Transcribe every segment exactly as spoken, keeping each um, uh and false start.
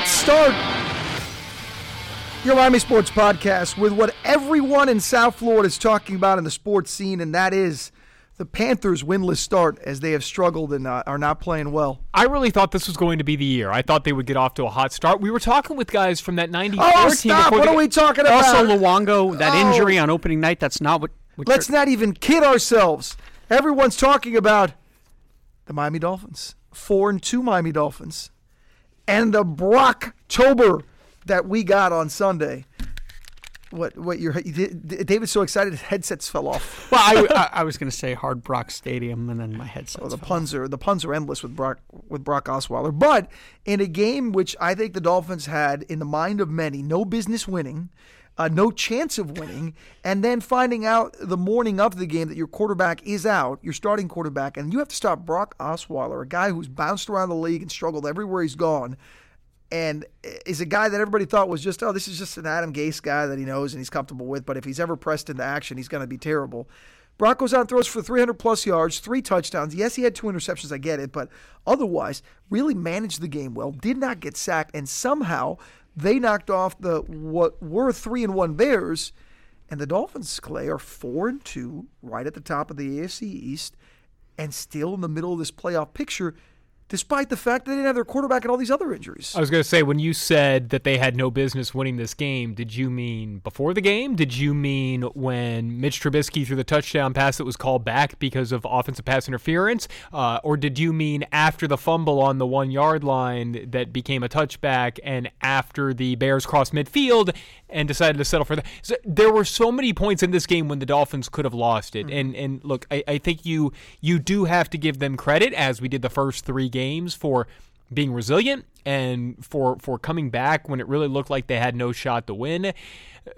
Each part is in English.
Let's start your Miami Sports Podcast with what everyone in South Florida is talking about in the sports scene, and that is the Panthers' winless start as they have struggled and uh, are not playing well. I really thought this was going to be the year. I thought they would get off to a hot start. We were talking with guys from that ninety-four team. Oh, stop. What are we talking about? Also, Luongo, that oh. injury on opening night, that's not what... what Let's you're... not even kid ourselves. Everyone's talking about the Miami Dolphins. Four and two Miami Dolphins. And the Brocktober that we got on Sunday. What? What? Your David's so excited his headsets fell off. Well, I, I, I was going to say Hard Brock Stadium, and then my headset. Oh, the puns off. are the puns are endless with Brock with Brock Osweiler. But in a game which I think the Dolphins had in the mind of many no business winning, uh, no chance of winning, and then finding out the morning of the game that your quarterback is out, your starting quarterback, and you have to stop Brock Osweiler, a guy who's bounced around the league and struggled everywhere he's gone. And is a guy that everybody thought was just, oh, this is just an Adam Gase guy that he knows and he's comfortable with, but if he's ever pressed into action, he's going to be terrible. Brock goes out and throws for three hundred plus yards, three touchdowns. Yes, he had two interceptions, I get it, but otherwise really managed the game well, did not get sacked, and somehow they knocked off the what were three and one Bears, and the Dolphins, Clay, are four and two, right at the top of the A F C East, and still in the middle of this playoff picture, despite the fact that they didn't have their quarterback and all these other injuries. I was going to say, when you said that they had no business winning this game, did you mean before the game? Did you mean when Mitch Trubisky threw the touchdown pass that was called back because of offensive pass interference? Uh, or did you mean after the fumble on the one-yard line that became a touchback and after the Bears crossed midfield and decided to settle for that? So there were so many points in this game when the Dolphins could have lost it. Mm-hmm. And and look, I, I think you you do have to give them credit, as we did the first three games, games for being resilient and for for coming back when it really looked like they had no shot to win.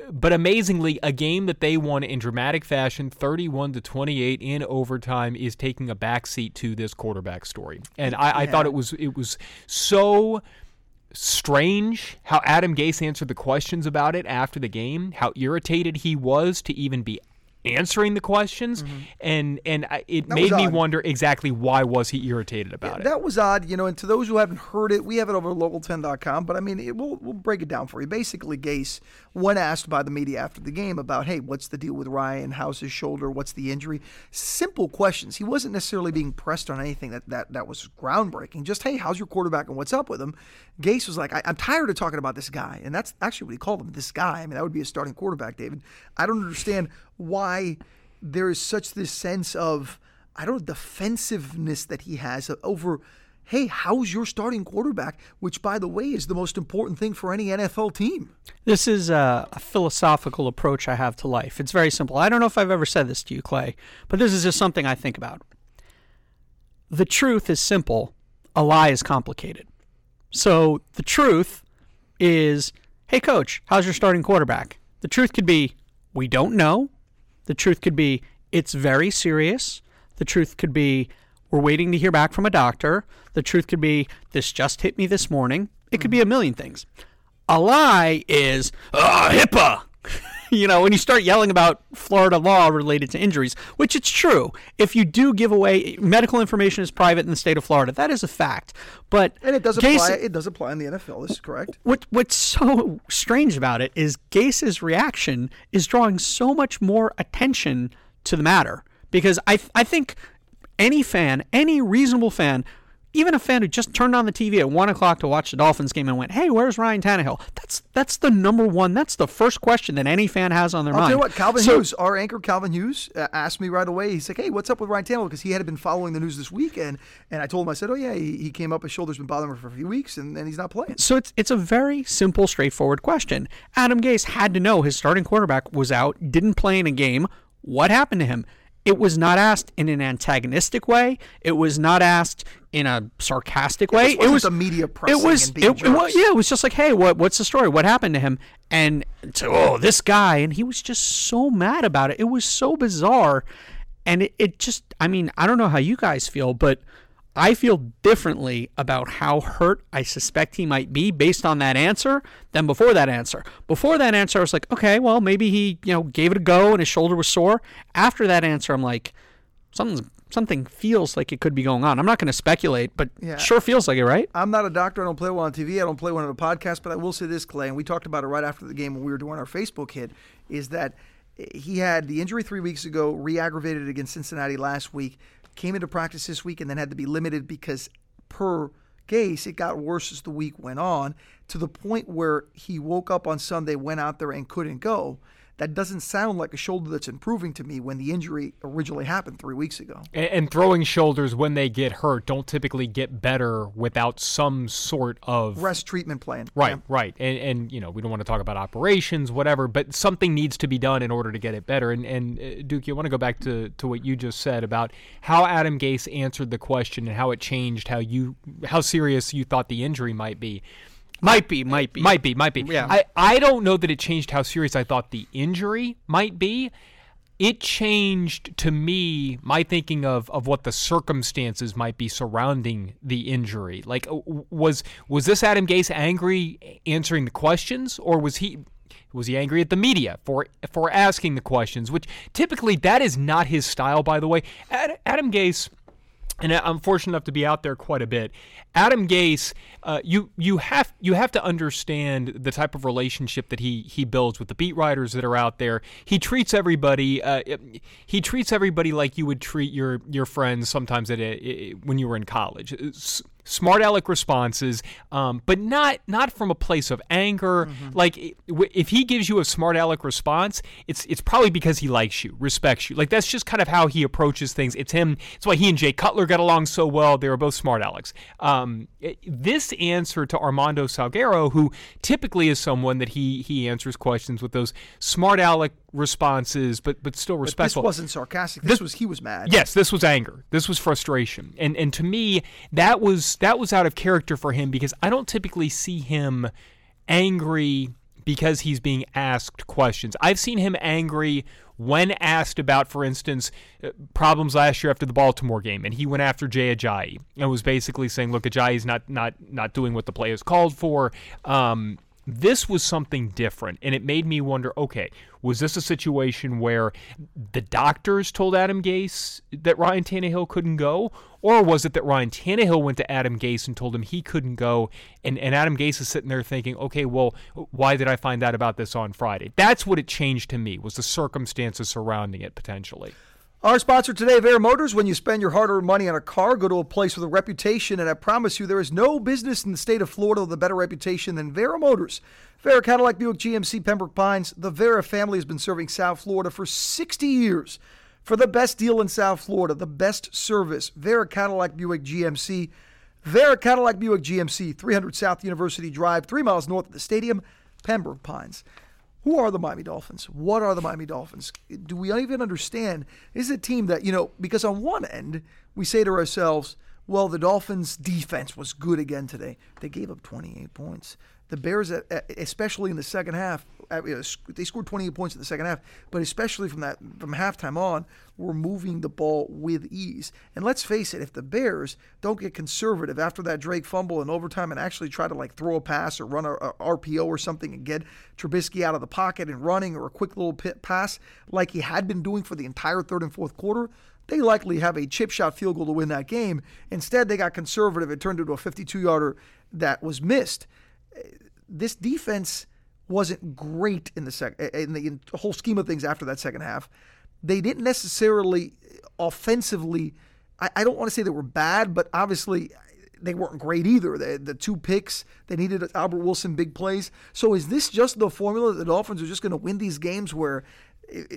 But amazingly, a game that they won in dramatic fashion, thirty-one to twenty-eight in overtime, is taking a backseat to this quarterback story. And I, yeah. I thought it was it was so strange how Adam Gase answered the questions about it after the game, how irritated he was to even be answering the questions, mm-hmm. and and I, it that made me wonder exactly why was he irritated about yeah, it. That was odd, you know, and to those who haven't heard it, we have it over at local ten dot com, but I mean, it, we'll, we'll break it down for you. Basically, Gase, when asked by the media after the game about, hey, what's the deal with Ryan, how's his shoulder, what's the injury, simple questions. He wasn't necessarily being pressed on anything that, that, that was groundbreaking, just, hey, how's your quarterback and what's up with him? Gase was like, I, I'm tired of talking about this guy, and that's actually what he called him, this guy. I mean, that would be a starting quarterback, David. I don't understand why there is such this sense of, I don't know, defensiveness that he has over, hey, how's your starting quarterback, which, by the way, is the most important thing for any N F L team. This is a, a philosophical approach I have to life. It's very simple. I don't know if I've ever said this to you, Clay, but this is just something I think about. The truth is simple. A lie is complicated. So the truth is, hey, coach, how's your starting quarterback? The truth could be, we don't know. The truth could be, it's very serious. The truth could be, we're waiting to hear back from a doctor. The truth could be, this just hit me this morning. It could be a million things. A lie is, ah, HIPAA. You know, when you start yelling about Florida law related to injuries, which it's true. If you do give away, medical information is private in the state of Florida. That is a fact. But and it does Gase, apply. It does apply in the N F L. This is correct. What What's so strange about it is Gase's reaction is drawing so much more attention to the matter, because I I think any fan, any reasonable fan, even a fan who just turned on the T V at one o'clock to watch the Dolphins game and went, hey, where's Ryan Tannehill? That's that's the number one. That's the first question that any fan has on their I'll mind. I'll tell you what, Calvin so, Hughes, our anchor Calvin Hughes, uh, asked me right away. He's like, hey, what's up with Ryan Tannehill? Because he had been following the news this weekend. And I told him, I said, oh, yeah, he, he came up. His shoulder's been bothering him for a few weeks, and, and he's not playing. So it's, it's a very simple, straightforward question. Adam Gase had to know his starting quarterback was out, didn't play in a game. What happened to him? It was not asked in an antagonistic way. It was not asked in a sarcastic way. It was a media pressing. It was, and it, it was yeah. It was just like, hey, what what's the story? What happened to him? And to, oh, this guy, and he was just so mad about it. It was so bizarre, and it, it just. I mean, I don't know how you guys feel, but I feel differently about how hurt I suspect he might be based on that answer than before that answer. Before that answer, I was like, okay, well, maybe he, you know, gave it a go and his shoulder was sore. After that answer, I'm like, something's something feels like it could be going on. I'm not going to speculate, but yeah. Sure feels like it, right? I'm not a doctor. I don't play well on T V. I don't play well on a podcast, but I will say this, Clay, and we talked about it right after the game when we were doing our Facebook hit, is that he had the injury three weeks ago, re-aggravated against Cincinnati last week, came into practice this week, and then had to be limited because per Gase, it got worse as the week went on to the point where he woke up on Sunday, went out there, and couldn't go. That doesn't sound like a shoulder that's improving to me when the injury originally happened three weeks ago. And, and throwing shoulders when they get hurt don't typically get better without some sort of rest treatment plan. Right, yeah. right. And, and, you know, we don't want to talk about operations, whatever, but something needs to be done in order to get it better. And, and Duke, I want to go back to, to what you just said about how Adam Gase answered the question and how it changed how you how serious you thought the injury might be. Might be, might be. Might be, might be. Yeah. I, I don't know that it changed how serious I thought the injury might be. It changed, to me, my thinking of, of what the circumstances might be surrounding the injury. Like, was was this Adam Gase angry answering the questions, or was he was he angry at the media for for asking the questions, which typically that is not his style, by the way. Ad, Adam Gase... And I'm fortunate enough to be out there quite a bit. Adam Gase, uh, you you have you have to understand the type of relationship that he he builds with the beat writers that are out there. He treats everybody uh, he treats everybody like you would treat your your friends sometimes at a, when you were in college. It's, Smart aleck responses, um, but not not from a place of anger. Mm-hmm. Like if he gives you a smart aleck response, it's it's probably because he likes you, respects you. Like that's just kind of how he approaches things. It's him. It's why he and Jay Cutler got along so well. They were both smart alecks. Um, this answer to Armando Salguero, who typically is someone that he he answers questions with those smart aleck responses, but but still respectful. But this wasn't sarcastic. This, this was he was mad. Yes, this was anger. This was frustration. And and to me, that was. That was out of character for him because I don't typically see him angry because he's being asked questions. I've seen him angry when asked about, for instance, problems last year after the Baltimore game, and he went after Jay Ajayi and was basically saying, look, Ajayi's not not not doing what the play is called for. Um, this was something different, and it made me wonder, okay, was this a situation where the doctors told Adam Gase that Ryan Tannehill couldn't go, or was it that Ryan Tannehill went to Adam Gase and told him he couldn't go, and, and Adam Gase is sitting there thinking, okay, well, why did I find out about this on Friday? That's what it changed to me, was the circumstances surrounding it potentially. Our sponsor today, Vera Motors. When you spend your hard-earned money on a car, go to a place with a reputation, and I promise you there is no business in the state of Florida with a better reputation than Vera Motors. Vera Cadillac, Buick, G M C, Pembroke Pines. The Vera family has been serving South Florida for sixty years. For the best deal in South Florida, the best service, Vera Cadillac, Buick, G M C. Vera Cadillac, Buick, G M C, three hundred South University Drive, three miles north of the stadium, Pembroke Pines. Who are the Miami Dolphins? What are the Miami Dolphins? Do we even understand? This is a team that, you know, because on one end, we say to ourselves, well, the Dolphins' defense was good again today. They gave up twenty-eight points. The Bears, especially in the second half, they scored twenty-eight points in the second half, but especially from that from halftime on, were moving the ball with ease. And let's face it, if the Bears don't get conservative after that Drake fumble in overtime and actually try to like throw a pass or run a, a R P O or something and get Trubisky out of the pocket and running or a quick little pit pass like he had been doing for the entire third and fourth quarter, they likely have a chip shot field goal to win that game. Instead, they got conservative. It turned into a fifty-two yarder that was missed. This defense wasn't great in the sec- in the in whole scheme of things after that second half. They didn't necessarily offensively, I, I don't want to say they were bad, but obviously they weren't great either. They, the two picks, they needed Albert Wilson big plays. So is this just the formula that the Dolphins are just going to win these games where,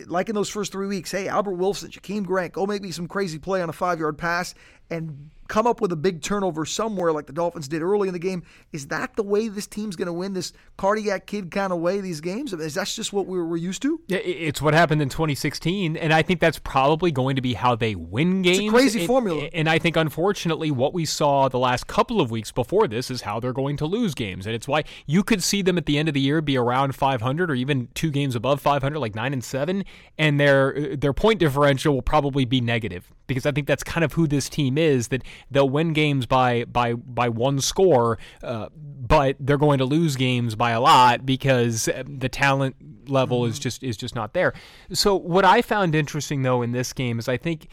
like in those first three weeks, hey, Albert Wilson, Jakeem Grant, go make me some crazy play on a five-yard pass and come up with a big turnover somewhere like the Dolphins did early in the game? Is that the way this team's going to win, this cardiac kid kind of way, these games? I mean, is that just what we were used to? Yeah, it's what happened in twenty sixteen, and I think that's probably going to be how they win games. It's a crazy and, formula. And I think, unfortunately, what we saw the last couple of weeks before this is how they're going to lose games, and it's why you could see them at the end of the year be around five hundred or even two games above five hundred, like nine and seven, and their their point differential will probably be negative because I think that's kind of who this team is, that they'll win games by by by one score, uh, but they're going to lose games by a lot because the talent level mm-hmm. is just is just not there. So what I found interesting, though, in this game is I think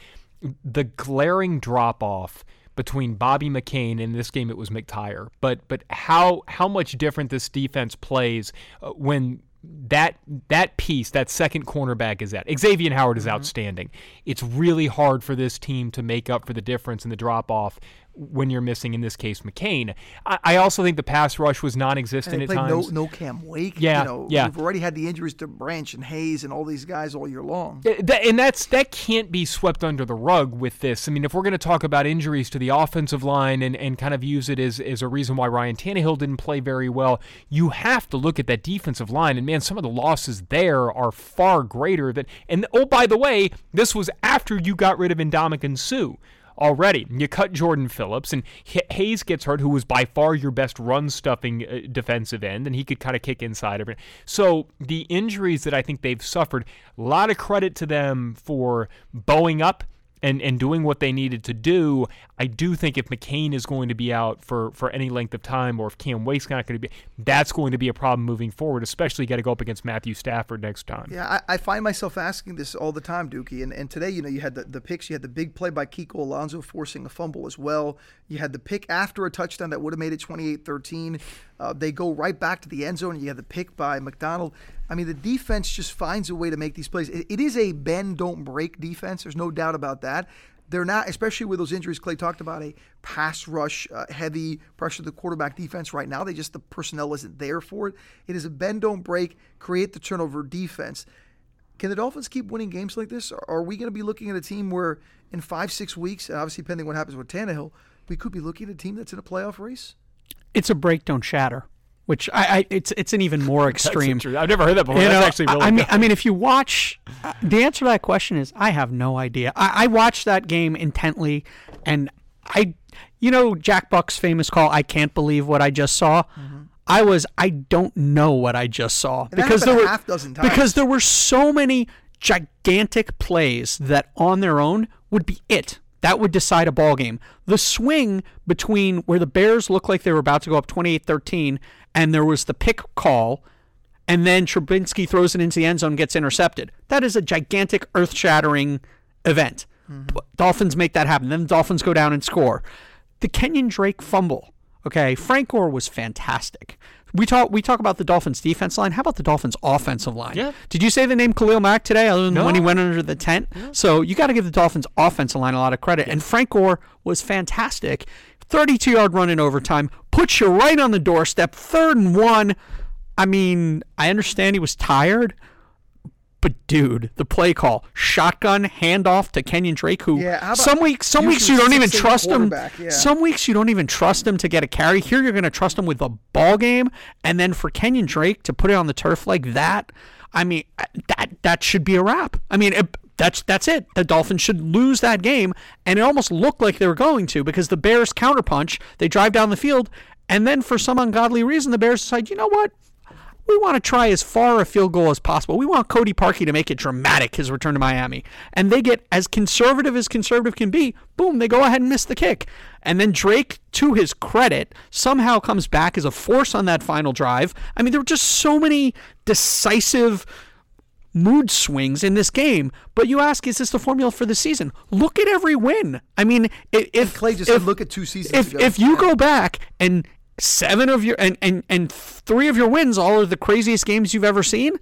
the glaring drop-off between Bobby McCain, and this game it was McTire, but but how how much different this defense plays when that that piece, that second cornerback is out. Xavier Howard is mm-hmm. outstanding. It's really hard for this team to make up for the difference in the drop-off when you're missing, in this case, McCain. I, I also think the pass rush was non-existent at times. No, no Cam Wake. Yeah, you know, yeah. We've already had the injuries to Branch and Hayes and all these guys all year long. And that's that can't be swept under the rug with this. I mean, if we're going to talk about injuries to the offensive line and, and kind of use it as, as a reason why Ryan Tannehill didn't play very well, you have to look at that defensive line. And, man, some of the losses there are far greater than – and, oh, by the way, this was after you got rid of Ndamukong Suh. Already, you cut Jordan Phillips, and Hayes gets hurt, who was by far your best run-stuffing defensive end, and he could kind of kick inside of it. So the injuries that I think they've suffered, a lot of credit to them for bowing up and, and doing what they needed to do. I do think if McCain is going to be out for, for any length of time, or if Cam Wake's not going to be, that's going to be a problem moving forward, especially you got to go up against Matthew Stafford next time. Yeah, I, I find myself asking this all the time, Dookie. And, and today, you know, you had the, the picks. You had the big play by Kiko Alonso forcing a fumble as well. You had the pick after a touchdown that would have made it twenty-eight thirteen. Uh, they go right back to the end zone, and you have the pick by McDonald. I mean, the defense just finds a way to make these plays. It, it is a bend-don't-break defense. There's no doubt about that. They're not, especially with those injuries Clay talked about, a pass rush, uh, heavy pressure to the quarterback defense right now. They just, the personnel isn't there for it. It is a bend-don't-break, create-the-turnover defense. Can the Dolphins keep winning games like this? Are we going to be looking at a team where in five, six weeks, and obviously depending what happens with Tannehill, we could be looking at a team that's in a playoff race? It's a break, don't shatter, which I, I it's it's an even more extreme. I've never heard that before. You That's know, actually really I mean, I mean, if you watch, the answer to that question is I have no idea. I, I watched that game intently, and I, you know, Jack Buck's famous call, I can't believe what I just saw. Mm-hmm. I was, I don't know what I just saw. And because there were half dozen times. Because there were so many gigantic plays that on their own would be it. That would decide a ball game. The swing between where the Bears looked like they were about to go up twenty-eight thirteen, and there was the pick call, and then Trubisky throws it into the end zone and gets intercepted. That is a gigantic, earth-shattering event. Mm-hmm. Dolphins make that happen. Then the Dolphins go down and score. The Kenyan Drake fumble. Okay, Frank Gore was fantastic. We talk we talk about the Dolphins' defense line. How about the Dolphins' offensive line? Yeah. Did you say the name Khalil Mack today other than no. when he went under the tent? Yeah. So you got to give the Dolphins' offensive line a lot of credit. Yeah. And Frank Gore was fantastic. thirty-two-yard run in overtime. Puts you right on the doorstep. Third and one. I mean, I understand he was tired. But, dude, the play call, shotgun, handoff to Kenyan Drake, who yeah, some weeks some weeks you don't even trust him. Yeah. Some weeks you don't even trust him to get a carry. Here you're going to trust him with the ball game. And then for Kenyan Drake to put it on the turf like that, I mean, that that should be a wrap. I mean, it, that's that's it. The Dolphins should lose that game. And it almost looked like they were going to because the Bears counterpunch. They drive down the field. And then for some ungodly reason, the Bears decide, you know what? We want to try as far a field goal as possible. We want Cody Parkey to make it dramatic, his return to Miami. And they get as conservative as conservative can be. Boom, they go ahead and miss the kick. And then Drake, to his credit, somehow comes back as a force on that final drive. I mean, there were just so many decisive mood swings in this game. But you ask, is this the formula for the season? Look at every win. I mean, if Clay just if, said, look at two seasons if, ago. If you go back and Seven of your and, and and three of your wins all are the craziest games you've ever seen,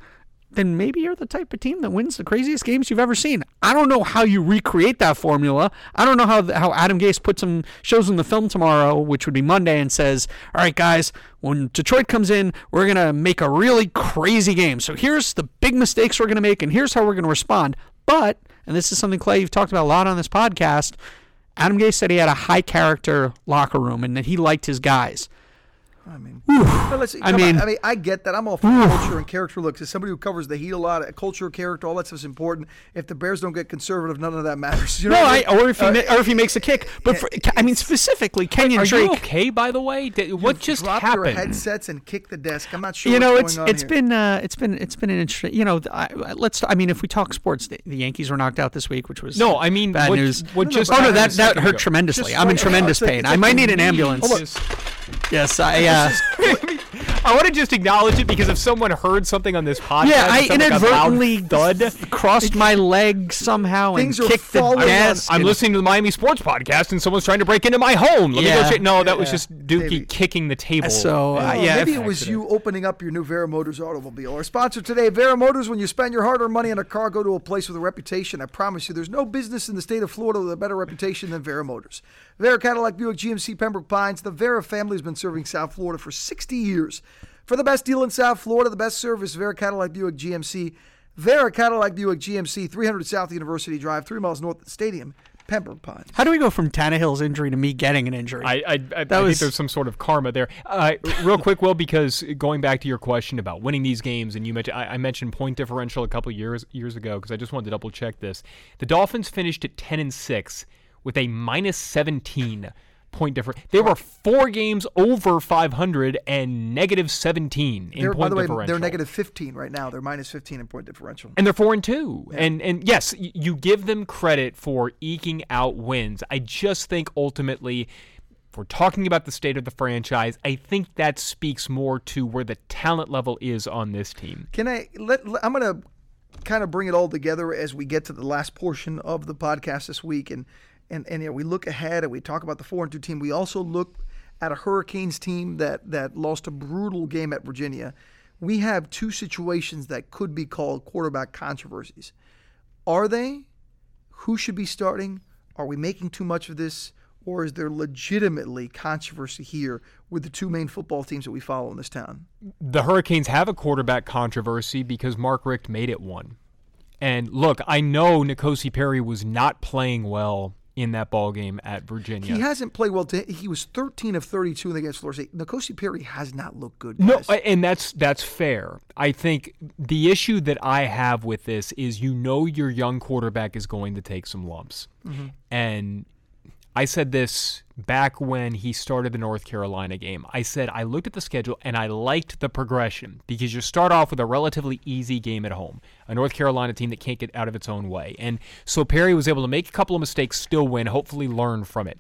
then maybe you're the type of team that wins the craziest games you've ever seen. I don't know how you recreate that formula. I don't know how how Adam Gase puts some shows in the film tomorrow, which would be Monday, and says, all right, guys, when Detroit comes in, we're going to make a really crazy game. So here's the big mistakes we're going to make, and here's how we're going to respond. But, and this is something, Clay, you've talked about a lot on this podcast, Adam Gase said he had a high-character locker room and that he liked his guys. I mean, let's, I, mean on, I mean, I get that. I'm all for culture and character looks. As somebody who covers the Heat a lot, culture, character, all that stuff's important. If the Bears don't get conservative, none of that matters. You know no, I mean? I, or if he uh, ma- or if he makes a kick. But yeah, for, I mean, specifically, Kenyan are Drake. Are you okay? By the way, Did, what just happened? Your headsets and kick the desk. I'm not sure. You know, what's it's going on it's here. been uh, it's been it's been an interesting. You know, I, let's. I mean, if we talk sports, the, the Yankees were knocked out this week, which was no. I mean, bad what, news. What no, just? No, oh no, that that hurt tremendously. I'm in tremendous pain. I might need an ambulance. Yes, I. Uh, I, I want to just acknowledge it because if someone heard something on this podcast, yeah, I inadvertently like thud, crossed my leg somehow and kicked the gas. I'm listening to the Miami Sports Podcast and someone's trying to break into my home. Let yeah. me go check. No, that yeah, was just Dookie maybe. kicking the table. So uh, oh, yeah, maybe it was accident. you opening up your new Vera Motors automobile. Our sponsor today, Vera Motors. When you spend your hard-earned money on a car, go to a place with a reputation. I promise you, there's no business in the state of Florida with a better reputation than Vera Motors. Vera Cadillac, Buick, G M C, Pembroke Pines. The Vera family has been serving South Florida for sixty years. For the best deal in South Florida, the best service, Vera Cadillac, Buick, G M C. Vera Cadillac, Buick, G M C, three hundred South University Drive, three miles north of the stadium, Pembroke Pines. How do we go from Tannehill's injury to me getting an injury? I, I, I, that I was... think there's some sort of karma there. Uh, real quick, Will, because going back to your question about winning these games, and you mentioned I, I mentioned point differential a couple years years ago because I just wanted to double check this. The Dolphins finished at ten and six with a minus seventeen point differential. They were four games over five hundred and negative seventeen in they're, point by the way, differential. They're negative fifteen right now. They're minus fifteen in point differential. And they're four and two. Yeah. And and yes, you give them credit for eking out wins. I just think ultimately, if we're talking about the state of the franchise, I think that speaks more to where the talent level is on this team. Can I let, let I'm going to kind of bring it all together as we get to the last portion of the podcast this week, and And, and you know, we look ahead and we talk about the four and two team. We also look at a Hurricanes team that, that lost a brutal game at Virginia. We have two situations that could be called quarterback controversies. Are they? Who should be starting? Are we making too much of this? Or is there legitimately controversy here with the two main football teams that we follow in this town? The Hurricanes have a quarterback controversy because Mark Richt made it one. And look, I know Nkosi Perry was not playing well in that ball game at Virginia. He hasn't played well. To, he was thirteen of thirty-two against Florida State. Nkosi Perry has not looked good. Guys. No, and that's that's fair. I think the issue that I have with this is you know your young quarterback is going to take some lumps. Mm-hmm. And I said this back when he started the North Carolina game. I said I looked at the schedule and I liked the progression because you start off with a relatively easy game at home, a North Carolina team that can't get out of its own way. And so Perry was able to make a couple of mistakes, still win, hopefully learn from it.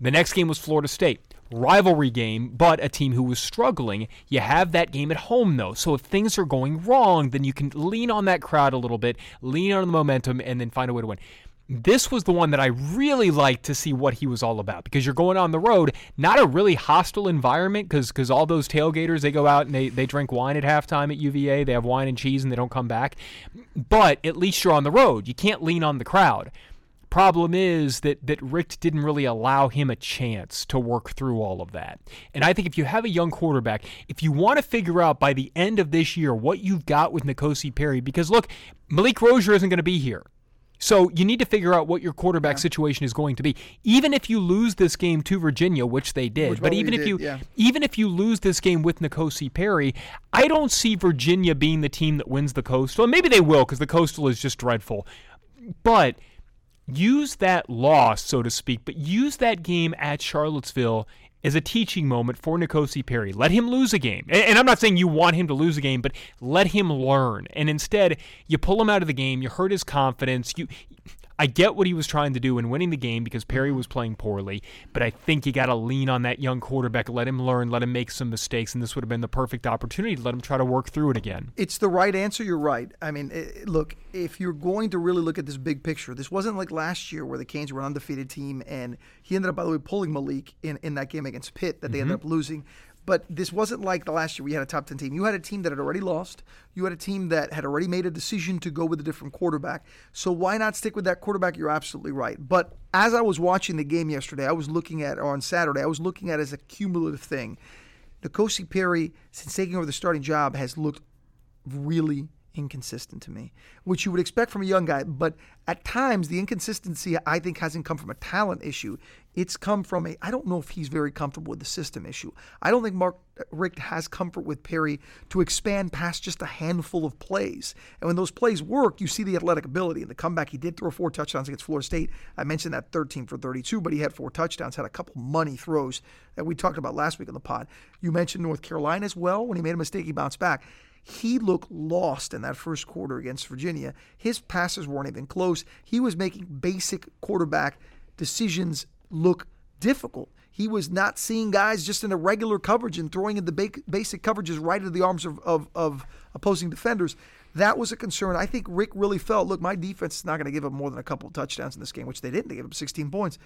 The next game was Florida State. Rivalry game, but a team who was struggling. You have that game at home, though. So if things are going wrong, then you can lean on that crowd a little bit, lean on the momentum, and then find a way to win. This was the one that I really liked to see what he was all about because you're going on the road, not a really hostile environment because because all those tailgaters, they go out and they, they drink wine at halftime at U V A. They have wine and cheese and they don't come back. But at least you're on the road. You can't lean on the crowd. Problem is that that Richt didn't really allow him a chance to work through all of that. And I think if you have a young quarterback, if you want to figure out by the end of this year what you've got with Nkosi Perry, because look, Malik Rosier isn't going to be here. So you need to figure out what your quarterback yeah. situation is going to be. Even if you lose this game to Virginia, which they did, which but even if did, you yeah. even if you lose this game with Nkosi Perry, I don't see Virginia being the team that wins the Coastal. And maybe they will because the Coastal is just dreadful. But use that loss, so to speak, but use that game at Charlottesville as a teaching moment for Nkosi Perry. Let him lose a game. And I'm not saying you want him to lose a game, but let him learn. And instead, you pull him out of the game. You hurt his confidence. You, I get what he was trying to do in winning the game because Perry was playing poorly, but I think you got to lean on that young quarterback. Let him learn. Let him make some mistakes, and this would have been the perfect opportunity to let him try to work through it again. It's the right answer. You're right. I mean, it, look, if you're going to really look at this big picture, this wasn't like last year where the Canes were an undefeated team, and he ended up, by the way, pulling Malik in, in that game against Pitt that they mm-hmm. ended up losing. But this wasn't like the last year we had a top ten team. You had a team that had already lost. You had a team that had already made a decision to go with a different quarterback. So why not stick with that quarterback? You're absolutely right. But as I was watching the game yesterday, I was looking at, or on Saturday, I was looking at it as a cumulative thing. Nkosi Perry, since taking over the starting job, has looked really inconsistent to me, which you would expect from a young guy. But at times, the inconsistency, I think, hasn't come from a talent issue. It's come from a, I don't know if he's very comfortable with the system issue. I don't think Mark Richt has comfort with Perry to expand past just a handful of plays. And when those plays work, you see the athletic ability. In the comeback, he did throw four touchdowns against Florida State. I mentioned that thirteen for thirty-two, but he had four touchdowns, had a couple money throws that we talked about last week on the pod. You mentioned North Carolina as well. When he made a mistake, he bounced back. He looked lost in that first quarter against Virginia. His passes weren't even close. He was making basic quarterback decisions look difficult. He was not seeing guys just in the regular coverage and throwing in the basic coverages right into the arms of, of, of opposing defenders. That was a concern. I think Rick really felt, look, my defense is not going to give up more than a couple of touchdowns in this game, which they didn't. They gave up sixteen points.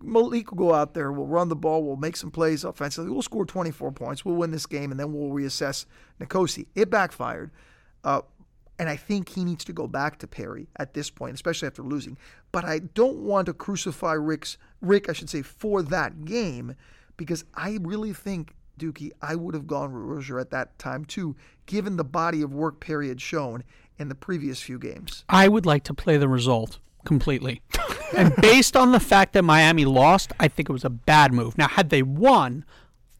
Malik will go out there, we'll run the ball, we'll make some plays offensively, we'll score twenty-four points, we'll win this game, and then we'll reassess Nkosi. It backfired. Uh, and I think he needs to go back to Perry at this point, especially after losing. But I don't want to crucify Rick's, Rick, I should say, for that game, because I really think, Dookie, I would have gone Rosier at that time too, given the body of work Perry had shown in the previous few games. I would like to play the result completely. And based on the fact that Miami lost, I think it was a bad move. Now, had they won,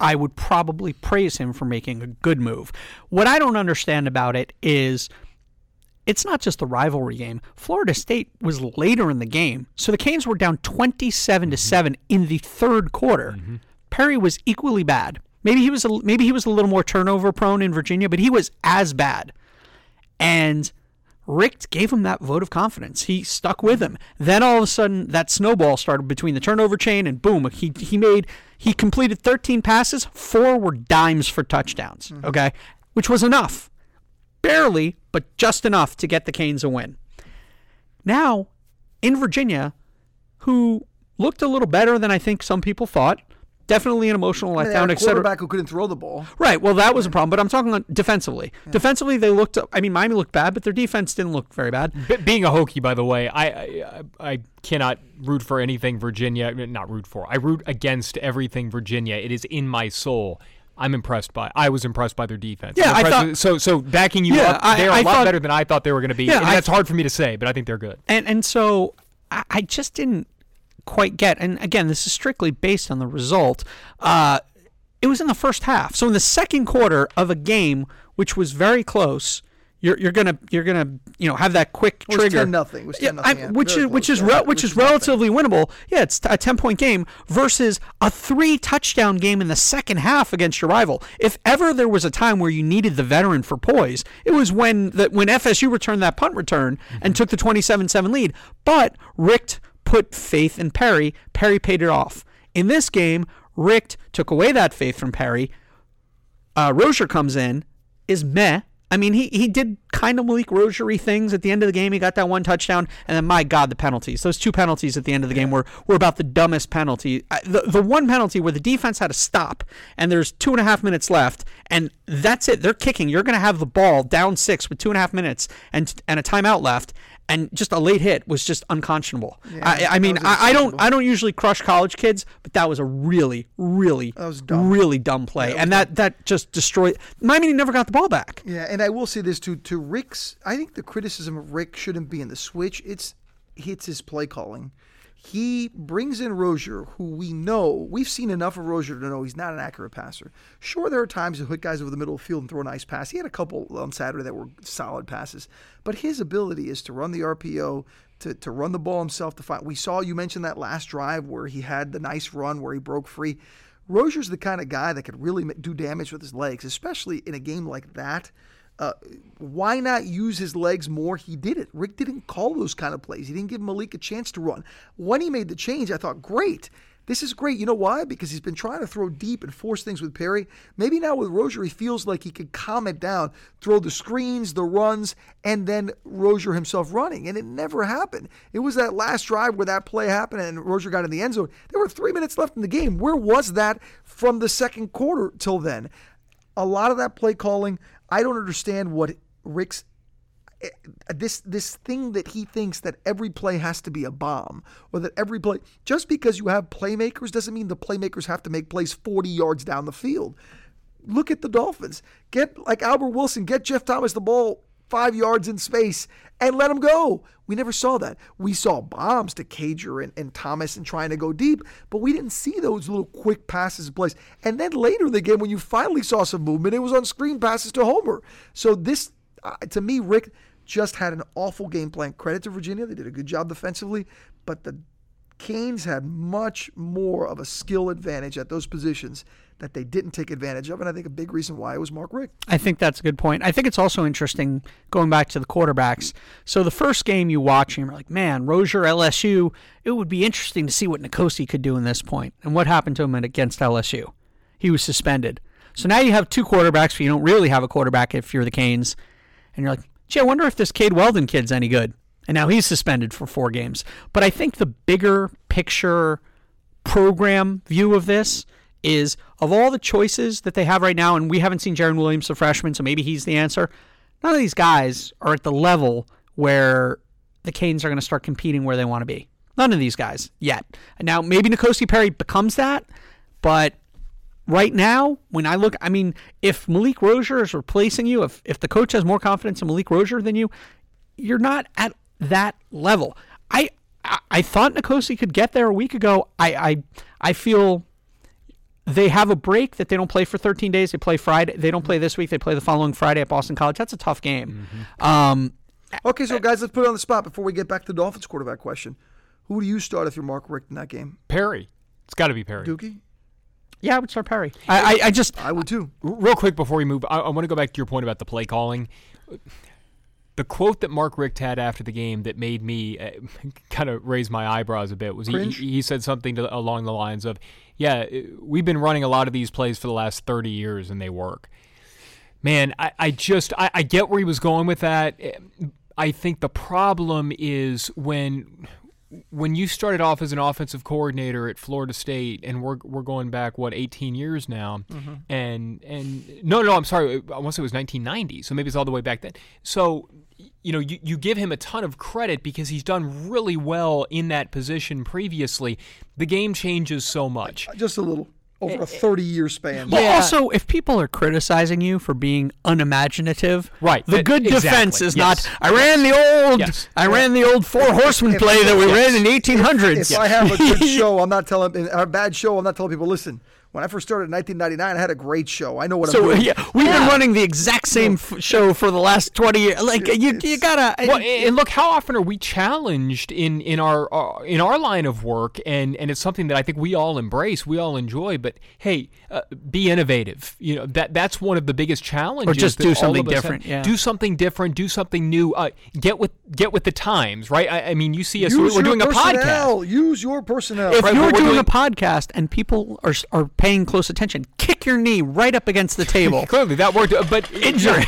I would probably praise him for making a good move. What I don't understand about it is it's not just the rivalry game. Florida State was later in the game, so the Canes were down twenty-seven to seven in the third quarter. Mm-hmm. Perry was equally bad. Maybe he was a, maybe he was a little more turnover prone in Virginia, but he was as bad. And Richt gave him that vote of confidence. He stuck with him. Then all of a sudden, that snowball started between the turnover chain, and boom, he he made he completed thirteen passes. Four were dimes for touchdowns. Mm-hmm. Okay, which was enough, barely, but just enough to get the Canes a win. Now, in Virginia, who looked a little better than I think some people thought. Definitely an emotional letdown, et cetera. I mean, a quarterback who couldn't throw the ball. Right. Well, that was a problem, but I'm talking defensively. Yeah. Defensively, they looked – I mean, Miami looked bad, but their defense didn't look very bad. B- being a Hokie, by the way, I, I I cannot root for anything Virginia – not root for. I root against everything Virginia. It is in my soul. I'm impressed by. I was impressed by their defense. Yeah, I thought with, so. So backing you yeah, up, they're I, I a lot thought, better than I thought they were going to be. Yeah, and I, that's hard for me to say, but I think they're good. And and so I, I just didn't. Quite get, and again, this is strictly based on the result. Uh, it was in the first half, so in the second quarter of a game which was very close, you're you're gonna you're gonna you know have that quick trigger. It was ten nothing, yeah, yeah, which is close, which is re- which is relatively winnable. Yeah, it's a ten point game versus a three touchdown game in the second half against your rival. If ever there was a time where you needed the veteran for poise, it was when that when F S U returned that punt return and took the twenty-seven seven lead. But Richt put faith in Perry. Perry paid it off. In this game, Richt took away that faith from Perry. Uh, Rosier comes in, is meh. I mean, he he did kind of Malik Rosier-y things. At the end of the game, he got that one touchdown, and then, my God, the penalties. Those two penalties at the end of the game were, were about the dumbest penalty. The, the one penalty where the defense had to stop, and there's two and a half minutes left, and that's it. They're kicking. You're going to have the ball down six with two and a half minutes and and a timeout left. And just a late hit was just unconscionable. Yeah, I, I mean, I, I don't, I don't usually crush college kids, but that was a really, really, dumb. really dumb play, yeah, and that, dumb. that just destroyed. Miami never got the ball back. Yeah, and I will say this too, to Rick's. I think the criticism of Rick shouldn't be in the switch. It's, it's his play calling. He brings in Rosier, who we know, we've seen enough of Rosier to know he's not an accurate passer. Sure, there are times he'll hit guys over the middle of the field and throw a nice pass. He had a couple on Saturday that were solid passes. But his ability is to run the R P O, to, to run the ball himself. To find, we saw, you mentioned that last drive where he had the nice run where he broke free. Rosier's the kind of guy that could really do damage with his legs, especially in a game like that. Uh, why not use his legs more? He did it. Rick didn't call those kind of plays. He didn't give Malik a chance to run. When he made the change, I thought, great. This is great. You know why? Because he's been trying to throw deep and force things with Perry. Maybe now with Rosier, he feels like he could calm it down, throw the screens, the runs, and then Rosier himself running. And it never happened. It was that last drive where that play happened and Rosier got in the end zone. There were three minutes left in the game. Where was that from the second quarter till then? A lot of that play calling, I don't understand what Rick's this this thing that he thinks that every play has to be a bomb, or that every play, just because you have playmakers doesn't mean the playmakers have to make plays forty yards down the field. Look at the Dolphins. Get like Albert Wilson, get Jeff Thomas the ball five yards in space and let him go. We never saw that. We saw bombs to Cager and, and Thomas and trying to go deep, but we didn't see those little quick passes and plays. And then later in the game, when you finally saw some movement, it was on screen passes to Homer. So this, uh, to me, Rick just had an awful game plan. Credit to Virginia. They did a good job defensively, but the Canes had much more of a skill advantage at those positions that they didn't take advantage of, and I think a big reason why it was Mark Richt. I think that's a good point. I think it's also interesting, going back to the quarterbacks, so the first game you watch, and you're like, man, Rosier, L S U, it would be interesting to see what Nkosi could do in this point. And what happened to him against L S U? He was suspended. So now you have two quarterbacks, but you don't really have a quarterback if you're the Canes. And you're like, gee, I wonder if this Cade Weldon kid's any good. And now he's suspended for four games. But I think the bigger picture program view of this is, of all the choices that they have right now, and we haven't seen Jaron Williams, the freshman, so maybe he's the answer, none of these guys are at the level where the Canes are going to start competing where they want to be. None of these guys yet. Now, maybe Nkosi Perry becomes that, but right now, when I look, I mean, if Malik Rosier is replacing you, if, if the coach has more confidence in Malik Rosier than you, you're not at that level. I I, I thought Nkosi could get there a week ago. I, I I feel they have a break that they don't play for thirteen days. They play Friday. They don't play this week. They play the following Friday at Boston College. That's a tough game. Mm-hmm. Um, okay, so guys, let's put it on the spot before we get back to the Dolphins quarterback question. Who do you start if you're Mark Richt in that game? Perry. It's got to be Perry. Dookie? Yeah, I would start Perry. I, I, I just I would too. Real quick before we move, I, I want to go back to your point about the play calling. The quote that Mark Richt had after the game that made me uh, kind of raise my eyebrows a bit was he, he said something to, along the lines of, yeah, we've been running a lot of these plays for the last thirty years and they work. Man, I, I just I, I get where he was going with that. I think the problem is when when you started off as an offensive coordinator at Florida State, and we're we're going back, what, eighteen years now, mm-hmm. and and no, no, I'm sorry, I want to say it was nineteen ninety, so maybe it's all the way back then. So, you know, you, you give him a ton of credit because he's done really well in that position previously. The game changes so much. Just a little. Over a thirty-year span. But yeah. Also, if people are criticizing you for being unimaginative, right? The good exactly. defense is yes. not. I ran the old, yes. I ran the old four horsemen if, play if, that we yes. ran in eighteen hundreds. If, if I have a good show, I'm not telling. A bad show, I'm not telling people. Listen, when I first started in nineteen ninety-nine, I had a great show. I know what so, I'm doing. Yeah, we've yeah. been running the exact same f- show for the last twenty years. Like it's, you, you gotta. Well, and look, how often are we challenged in in our uh, in our line of work? And and it's something that I think we all embrace, we all enjoy. But hey, uh, be innovative. You know that that's one of the biggest challenges. Or just do something different. Yeah. Do something different. Do something new. Uh, get with get with the times, right? I, I mean, you see us. Use we're doing personnel. a podcast. Use your personnel. If right, you're doing, doing a podcast and people are are paying Paying close attention, kick your knee right up against the table. Clearly that worked, but injury.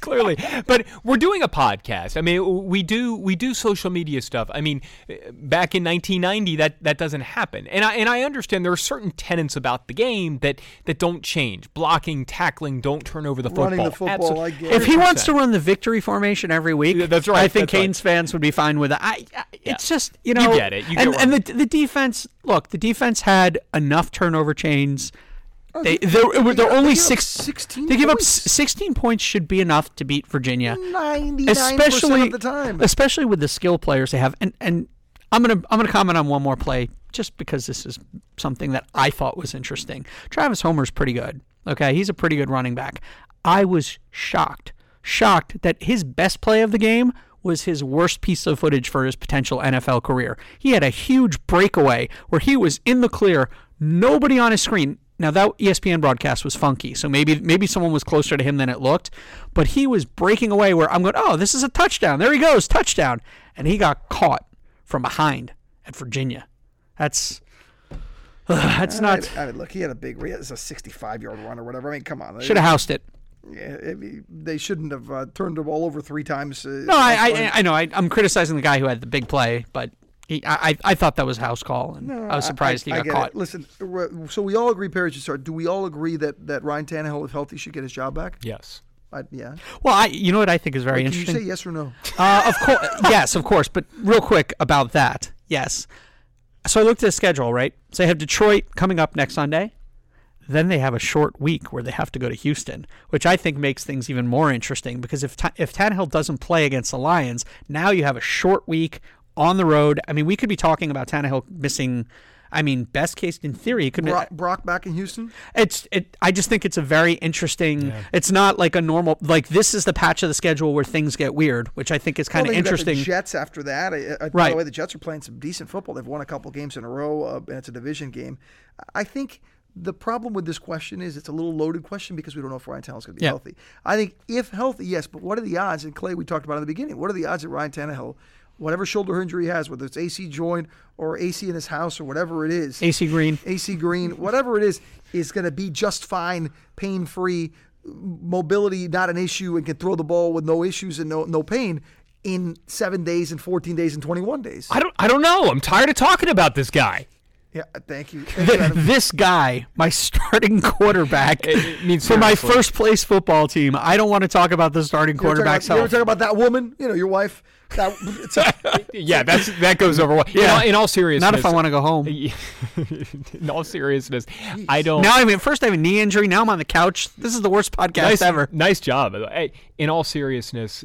Clearly, but we're doing a podcast. I mean, we do we do social media stuff. I mean, back in nineteen ninety, that that doesn't happen. And I and I understand there are certain tenets about the game that that don't change. Blocking, tackling, don't turn over the football. Running the football, I get it. If he wants to run the victory formation every week, yeah, that's right. I think Canes right. fans would be fine with it. I, I it's yeah. just you know, you get it. You and get and the the defense. Look, the defense had enough turnover change. Oh, they, they're they're, they're only six, sixteen. They give up sixteen points. Should be enough to beat Virginia, ninety-nine especially of the time. Especially with the skill players they have. And and I'm gonna I'm gonna comment on one more play just because this is something that I thought was interesting. Travis Homer's pretty good. Okay, he's a pretty good running back. I was shocked, shocked that his best play of the game was his worst piece of footage for his potential N F L career. He had a huge breakaway where he was in the clear. Nobody on his screen. Now, that E S P N broadcast was funky, so maybe maybe someone was closer to him than it looked. But he was breaking away where I'm going, oh, this is a touchdown. There he goes, touchdown. And he got caught from behind at Virginia. That's uh, that's I, not... I, I mean, look, he had a big... It was a sixty-five-yard run or whatever. I mean, come on. Should have housed it. Yeah, I mean, they shouldn't have uh, turned him all over three times. Uh, no, I, I I know. I, I'm criticizing the guy who had the big play, but... He, I I thought that was house call, and no, I was surprised I, he got I get caught. It. Listen, so we all agree Perry should start. Do we all agree that, that Ryan Tannehill, if healthy, should get his job back? Yes. I, yeah. Well, I you know what I think is very Wait, interesting? Can you say yes or no? Uh, of course, yes, of course. But real quick about that, yes. So I looked at the schedule, right? So they have Detroit coming up next Sunday. Then they have a short week where they have to go to Houston, which I think makes things even more interesting because if ta- if Tannehill doesn't play against the Lions, now you have a short week on the road. I mean, we could be talking about Tannehill missing I mean, best case in theory, it could Brock, be Brock back in Houston. It's it. I just think it's a very interesting. Yeah. It's not like a normal. Like this is the patch of the schedule where things get weird, which I think is kind well, of interesting. The Jets after that, I, I, right? By the way, the Jets are playing some decent football. They've won a couple games in a row, uh, and it's a division game. I think the problem with this question is it's a little loaded question because we don't know if Ryan Tannehill's going to be yeah. healthy. I think if healthy, yes, but what are the odds? And Clay, we talked about in the beginning. What are the odds that Ryan Tannehill? Whatever shoulder injury he has, whether it's A C joint or A C in his house or whatever it is. A C Green. A C Green, whatever it is, is going to be just fine, pain-free, mobility not an issue, and can throw the ball with no issues and no no pain in seven days and fourteen days and twenty-one days. I don't I don't know. I'm tired of talking about this guy. Yeah, thank you. Thank the, you this guy, my starting quarterback it, it means for my first place football team. I don't want to talk about the starting you quarterback's health. You ever talk about that woman? You know, your wife. That, it's a, yeah, that's that goes over well. Yeah, in all, in all seriousness, not if I want to go home. In all seriousness, Jeez. I don't. Now I mean, first I have a knee injury. Now I'm on the couch. This is the worst podcast nice, ever. Nice job. In all seriousness,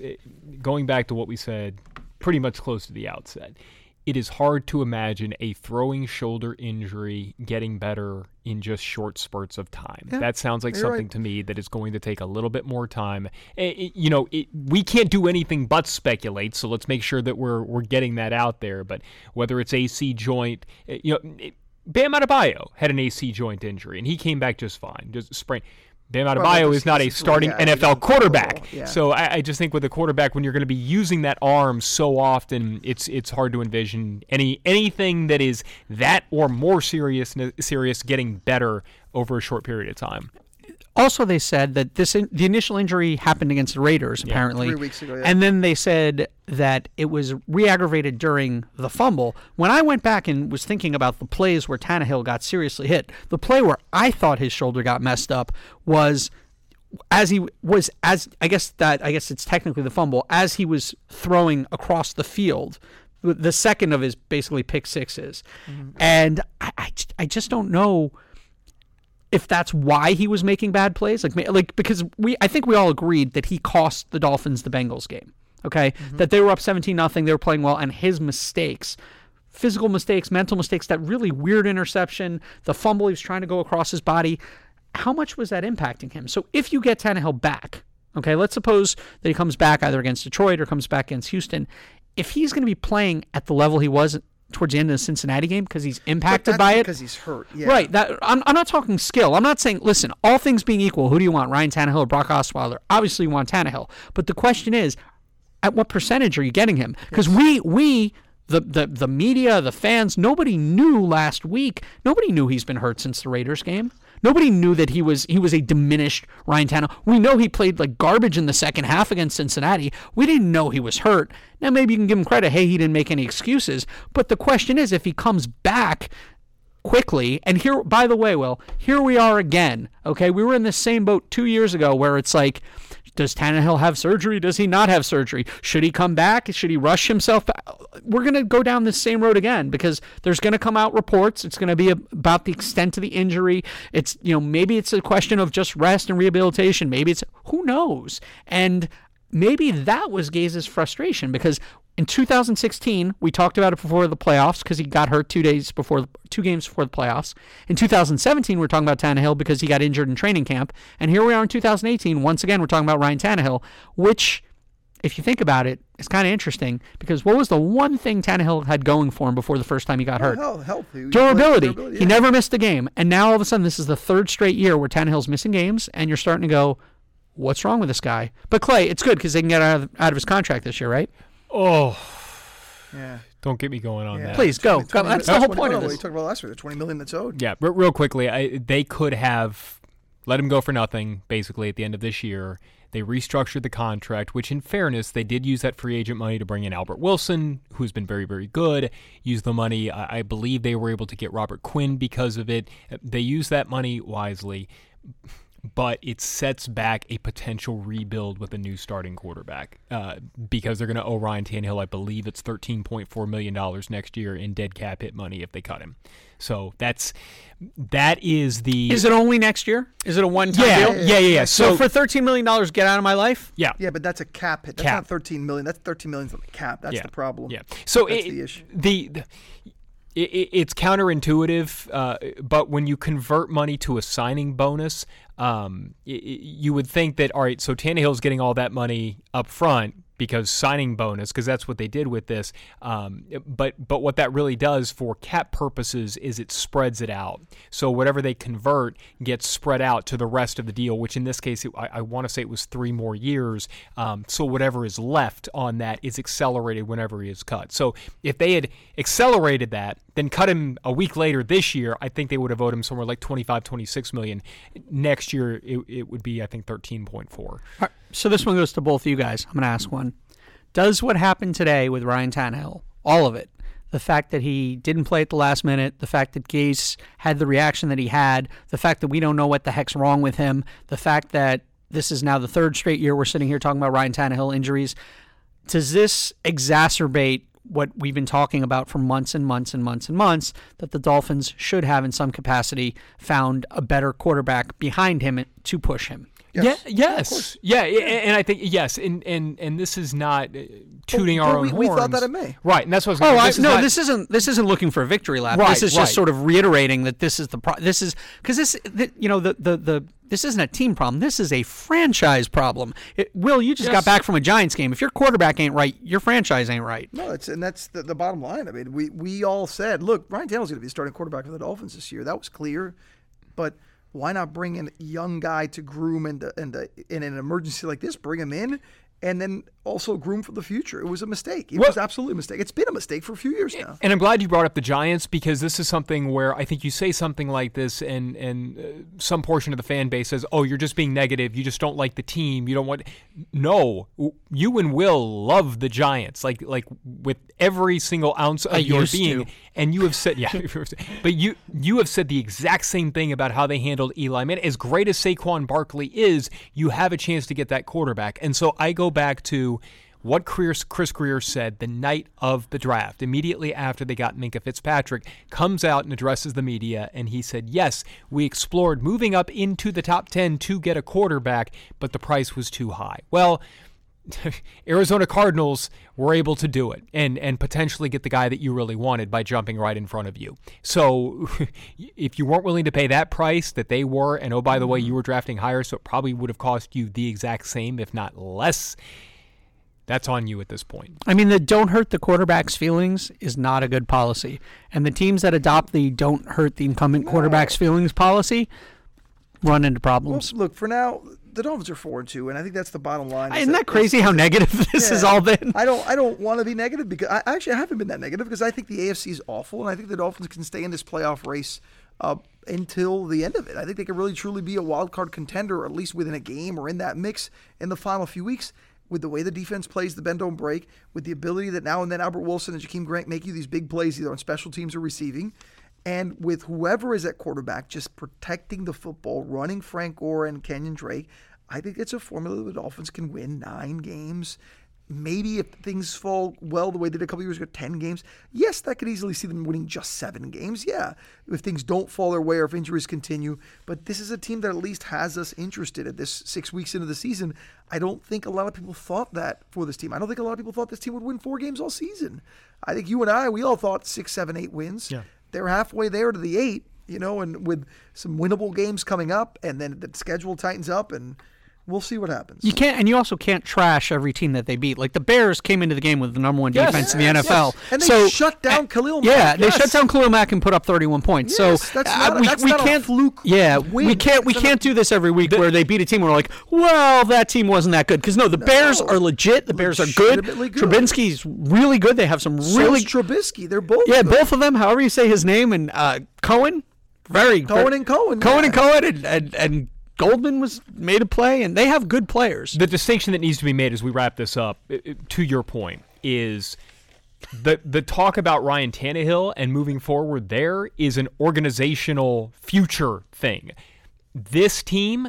going back to what we said, pretty much close to the outset. It is hard to imagine a throwing shoulder injury getting better in just short spurts of time. Yeah, that sounds like something right. to me that is going to take a little bit more time. It, it, you know, it, we can't do anything but speculate, so let's make sure that we're we're getting that out there. But whether it's A C joint, it, you know, it, Bam Adebayo had an A C joint injury, and he came back just fine, just sprained. Bam Adebayo well, is not a starting yeah, N F L quarterback, yeah. so I, I just think with a quarterback, when you're going to be using that arm so often, it's it's hard to envision any anything that is that or more serious serious getting better over a short period of time. Also, they said that this in, the initial injury happened against the Raiders, yeah, apparently, three weeks ago, yeah. and then they said that it was re-aggravated during the fumble. When I went back and was thinking about the plays where Tannehill got seriously hit, the play where I thought his shoulder got messed up was as he was as I guess that I guess it's technically the fumble as he was throwing across the field, the second of his basically pick sixes, mm-hmm. and I, I I just don't know. If that's why he was making bad plays, like like because we, I think we all agreed that he cost the Dolphins the Bengals game. Okay, mm-hmm. that they were up seventeen nothing, they were playing well, and his mistakes, physical mistakes, mental mistakes, that really weird interception, the fumble he was trying to go across his body, how much was that impacting him? So if you get Tannehill back, okay, let's suppose that he comes back either against Detroit or comes back against Houston, if he's going to be playing at the level he was towards the end of the Cincinnati game because he's impacted by it. Because he's hurt. Yeah. Right. That, I'm, I'm not talking skill. I'm not saying, listen, all things being equal, who do you want, Ryan Tannehill or Brock Osweiler? Obviously you want Tannehill. But the question is, at what percentage are you getting him? Because yes. we, we the, the, the media, the fans, nobody knew last week. Nobody knew he's been hurt since the Raiders game. Nobody knew that he was he was a diminished Ryan Tannehill. We know he played like garbage in the second half against Cincinnati. We didn't know he was hurt. Now maybe you can give him credit. Hey, he didn't make any excuses. But the question is, if he comes back quickly, and here, by the way, Will, here we are again. Okay, we were in the same boat two years ago where it's like, does Tannehill have surgery? Does he not have surgery? Should he come back? Should he rush himself back? We're going to go down this same road again because there's going to come out reports. It's going to be about the extent of the injury. It's, you know, maybe it's a question of just rest and rehabilitation. Maybe it's, who knows? And maybe that was Gaze's frustration because in two thousand sixteen, we talked about it before the playoffs because he got hurt two days before, two games before the playoffs. In two thousand seventeen, we're talking about Tannehill because he got injured in training camp. And here we are in two thousand eighteen. Once again, we're talking about Ryan Tannehill, which, if you think about it, it's kind of interesting because what was the one thing Tannehill had going for him before the first time he got hurt? Well, health. He durability. durability yeah. He never missed a game. And now all of a sudden, this is the third straight year where Tannehill's missing games, and you're starting to go, what's wrong with this guy? But, Clay, it's good because they can get out of, out of his contract this year, right? Oh, yeah. Don't get me going on yeah. that. Please, go. twenty, twenty, that's the whole point of this. We talked about last week, the twenty million dollars that's owed. Yeah, but real quickly, I, they could have let him go for nothing, basically, at the end of this year. They restructured the contract, which, in fairness, they did use that free agent money to bring in Albert Wilson, who's been very, very good. Use the money. I, I believe they were able to get Robert Quinn because of it. They used that money wisely. But it sets back a potential rebuild with a new starting quarterback uh, because they're going to owe Ryan Tannehill, I believe it's thirteen point four million dollars next year in dead cap hit money if they cut him. So that's that is the. Is it only next year? Is it a one-time yeah, deal? Yeah, yeah, yeah. yeah. So, so for thirteen million dollars, get out of my life. Yeah, yeah, but that's a cap hit. That's cap. Not thirteen million dollars. That's thirteen million dollars on the cap. That's yeah. the problem. Yeah. So that's it, the issue. The, the it, it, it's counterintuitive, uh, but when you convert money to a signing bonus, um, it, it, you would think that, all right, so Tannehill's getting all that money up front because signing bonus, because that's what they did with this. Um, but but what that really does for cap purposes is it spreads it out. So whatever they convert gets spread out to the rest of the deal, which in this case, it, I, I want to say it was three more years. Um, so whatever is left on that is accelerated whenever he is cut. So if they had accelerated that, then cut him a week later this year, I think they would have owed him somewhere like twenty-five, twenty-six million. Next year, it, it would be, I think, thirteen point four. So this one goes to both of you guys. I'm going to ask one. Does what happened today with Ryan Tannehill, all of it, the fact that he didn't play at the last minute, the fact that Gase had the reaction that he had, the fact that we don't know what the heck's wrong with him, the fact that this is now the third straight year we're sitting here talking about Ryan Tannehill injuries, does this exacerbate what we've been talking about for months and months and months and months, that the Dolphins should have in some capacity found a better quarterback behind him to push him? Yes. Yeah, yes. Yeah, yeah, and I think, yes, and and, and this is not tooting well, our we, own we horns. We thought that in May. Right, and that's what I was going to say. Oh, this I, no, not, this, isn't, this isn't looking for a victory lap. Right, this is right. just sort of reiterating that this is the pro- – this is – because this, the, you know, the, the, the – this isn't a team problem. This is a franchise problem. It, Will, you just yes. got back from a Giants game. If your quarterback ain't right, your franchise ain't right. No, it's and that's the, the bottom line. I mean, we, we all said, look, Ryan Tannehill's going to be starting quarterback for the Dolphins this year. That was clear, but – why not bring in a young guy to groom and in, in an emergency like this, bring him in, and then also groom for the future? It was a mistake. It well, was absolutely a mistake. It's been a mistake for a few years now. And I'm glad you brought up the Giants, because this is something where I think you say something like this and, and uh, some portion of the fan base says, oh, you're just being negative. You just don't like the team. You don't want – no. You and Will love the Giants, like like with every single ounce of I your being. To. And you have said, yeah, but you you have said the exact same thing about how they handled Eli Manning. As great as Saquon Barkley is, you have a chance to get that quarterback. And so I go back to what Chris Greer said the night of the draft, immediately after they got Minkah Fitzpatrick, comes out and addresses the media, and he said, yes, we explored moving up into the top ten to get a quarterback, but the price was too high. Well, Arizona Cardinals were able to do it and and potentially get the guy that you really wanted by jumping right in front of you. So if you weren't willing to pay that price that they were, and oh, by the way, you were drafting higher, so it probably would have cost you the exact same, if not less, that's on you at this point. I mean, the don't hurt the quarterback's feelings is not a good policy. And the teams that adopt the don't hurt the incumbent quarterback's feelings policy run into problems. Well, look, for now, the Dolphins are four and two, and I think that's the bottom line. Isn't that, that crazy how negative this yeah, has all been? I don't, I don't want to be negative, because I actually I haven't been that negative, because I think the A F C is awful, and I think the Dolphins can stay in this playoff race uh, until the end of it. I think they can really truly be a wild card contender, or at least within a game or in that mix in the final few weeks. With the way the defense plays, the bend don't break, with the ability that now and then Albert Wilson and Jakeem Grant make you these big plays either on special teams or receiving. And with whoever is at quarterback, just protecting the football, running Frank Gore and Kenyan Drake, I think it's a formula the Dolphins can win nine games. Maybe if things fall well the way they did a couple years ago, ten games. Yes, that could easily see them winning just seven games. Yeah, if things don't fall their way or if injuries continue. But this is a team that at least has us interested at this six weeks into the season. I don't think a lot of people thought that for this team. I don't think a lot of people thought this team would win four games all season. I think you and I, we all thought six, seven, eight wins. Yeah. They're halfway there to the eight, you know, and with some winnable games coming up, and then the schedule tightens up, and we'll see what happens. You can't, and you also can't trash every team that they beat. Like the Bears came into the game with the number one yes, defense yes, in the N F L, yes. and they so, shut down Khalil Mack. Yeah, yes. they shut down Khalil Mack and put up thirty-one points. Yes, so that's not, uh, we, that's we not can't a fluke. Yeah, win. we can't. We that's can't not, do this every week the, where they beat a team. And we're like, well, that team wasn't that good, because no, the no, Bears are legit. The Bears are good. good. Trubisky's really good. They have some so really Trubisky. They're both. Yeah, good. both of them. However you say his name, and uh, Cohen, very Cohen and Cohen, Cohen yeah. and Cohen, and and. and Goldman was made a play, and they have good players. The distinction that needs to be made as we wrap this up, to your point, is the the talk about Ryan Tannehill and moving forward there is an organizational future thing. This team,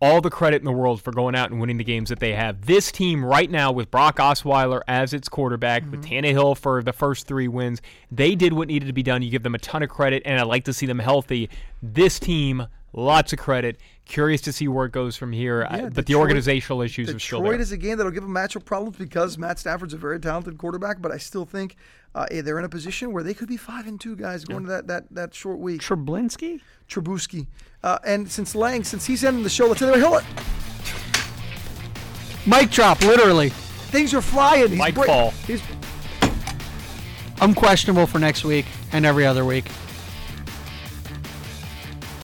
all the credit in the world for going out and winning the games that they have. This team right now with Brock Osweiler as its quarterback, mm-hmm. with Tannehill for the first three wins, they did what needed to be done. You give them a ton of credit, and I like to see them healthy. This team lots of credit. Curious to see where it goes from here, yeah, but Detroit, the organizational issues Detroit are still there. Detroit is a game that will give them matchup problems because Matt Stafford's a very talented quarterback, but I still think uh, they're in a position where they could be five and two, guys, going yeah. to that, that, that short week. Trubisky? Trubisky. Uh, and since Lang, since he's ending the show, let's anyway, hold it. Mic drop, literally. Things are flying. He's Mic break- fall. He's- I'm questionable for next week and every other week.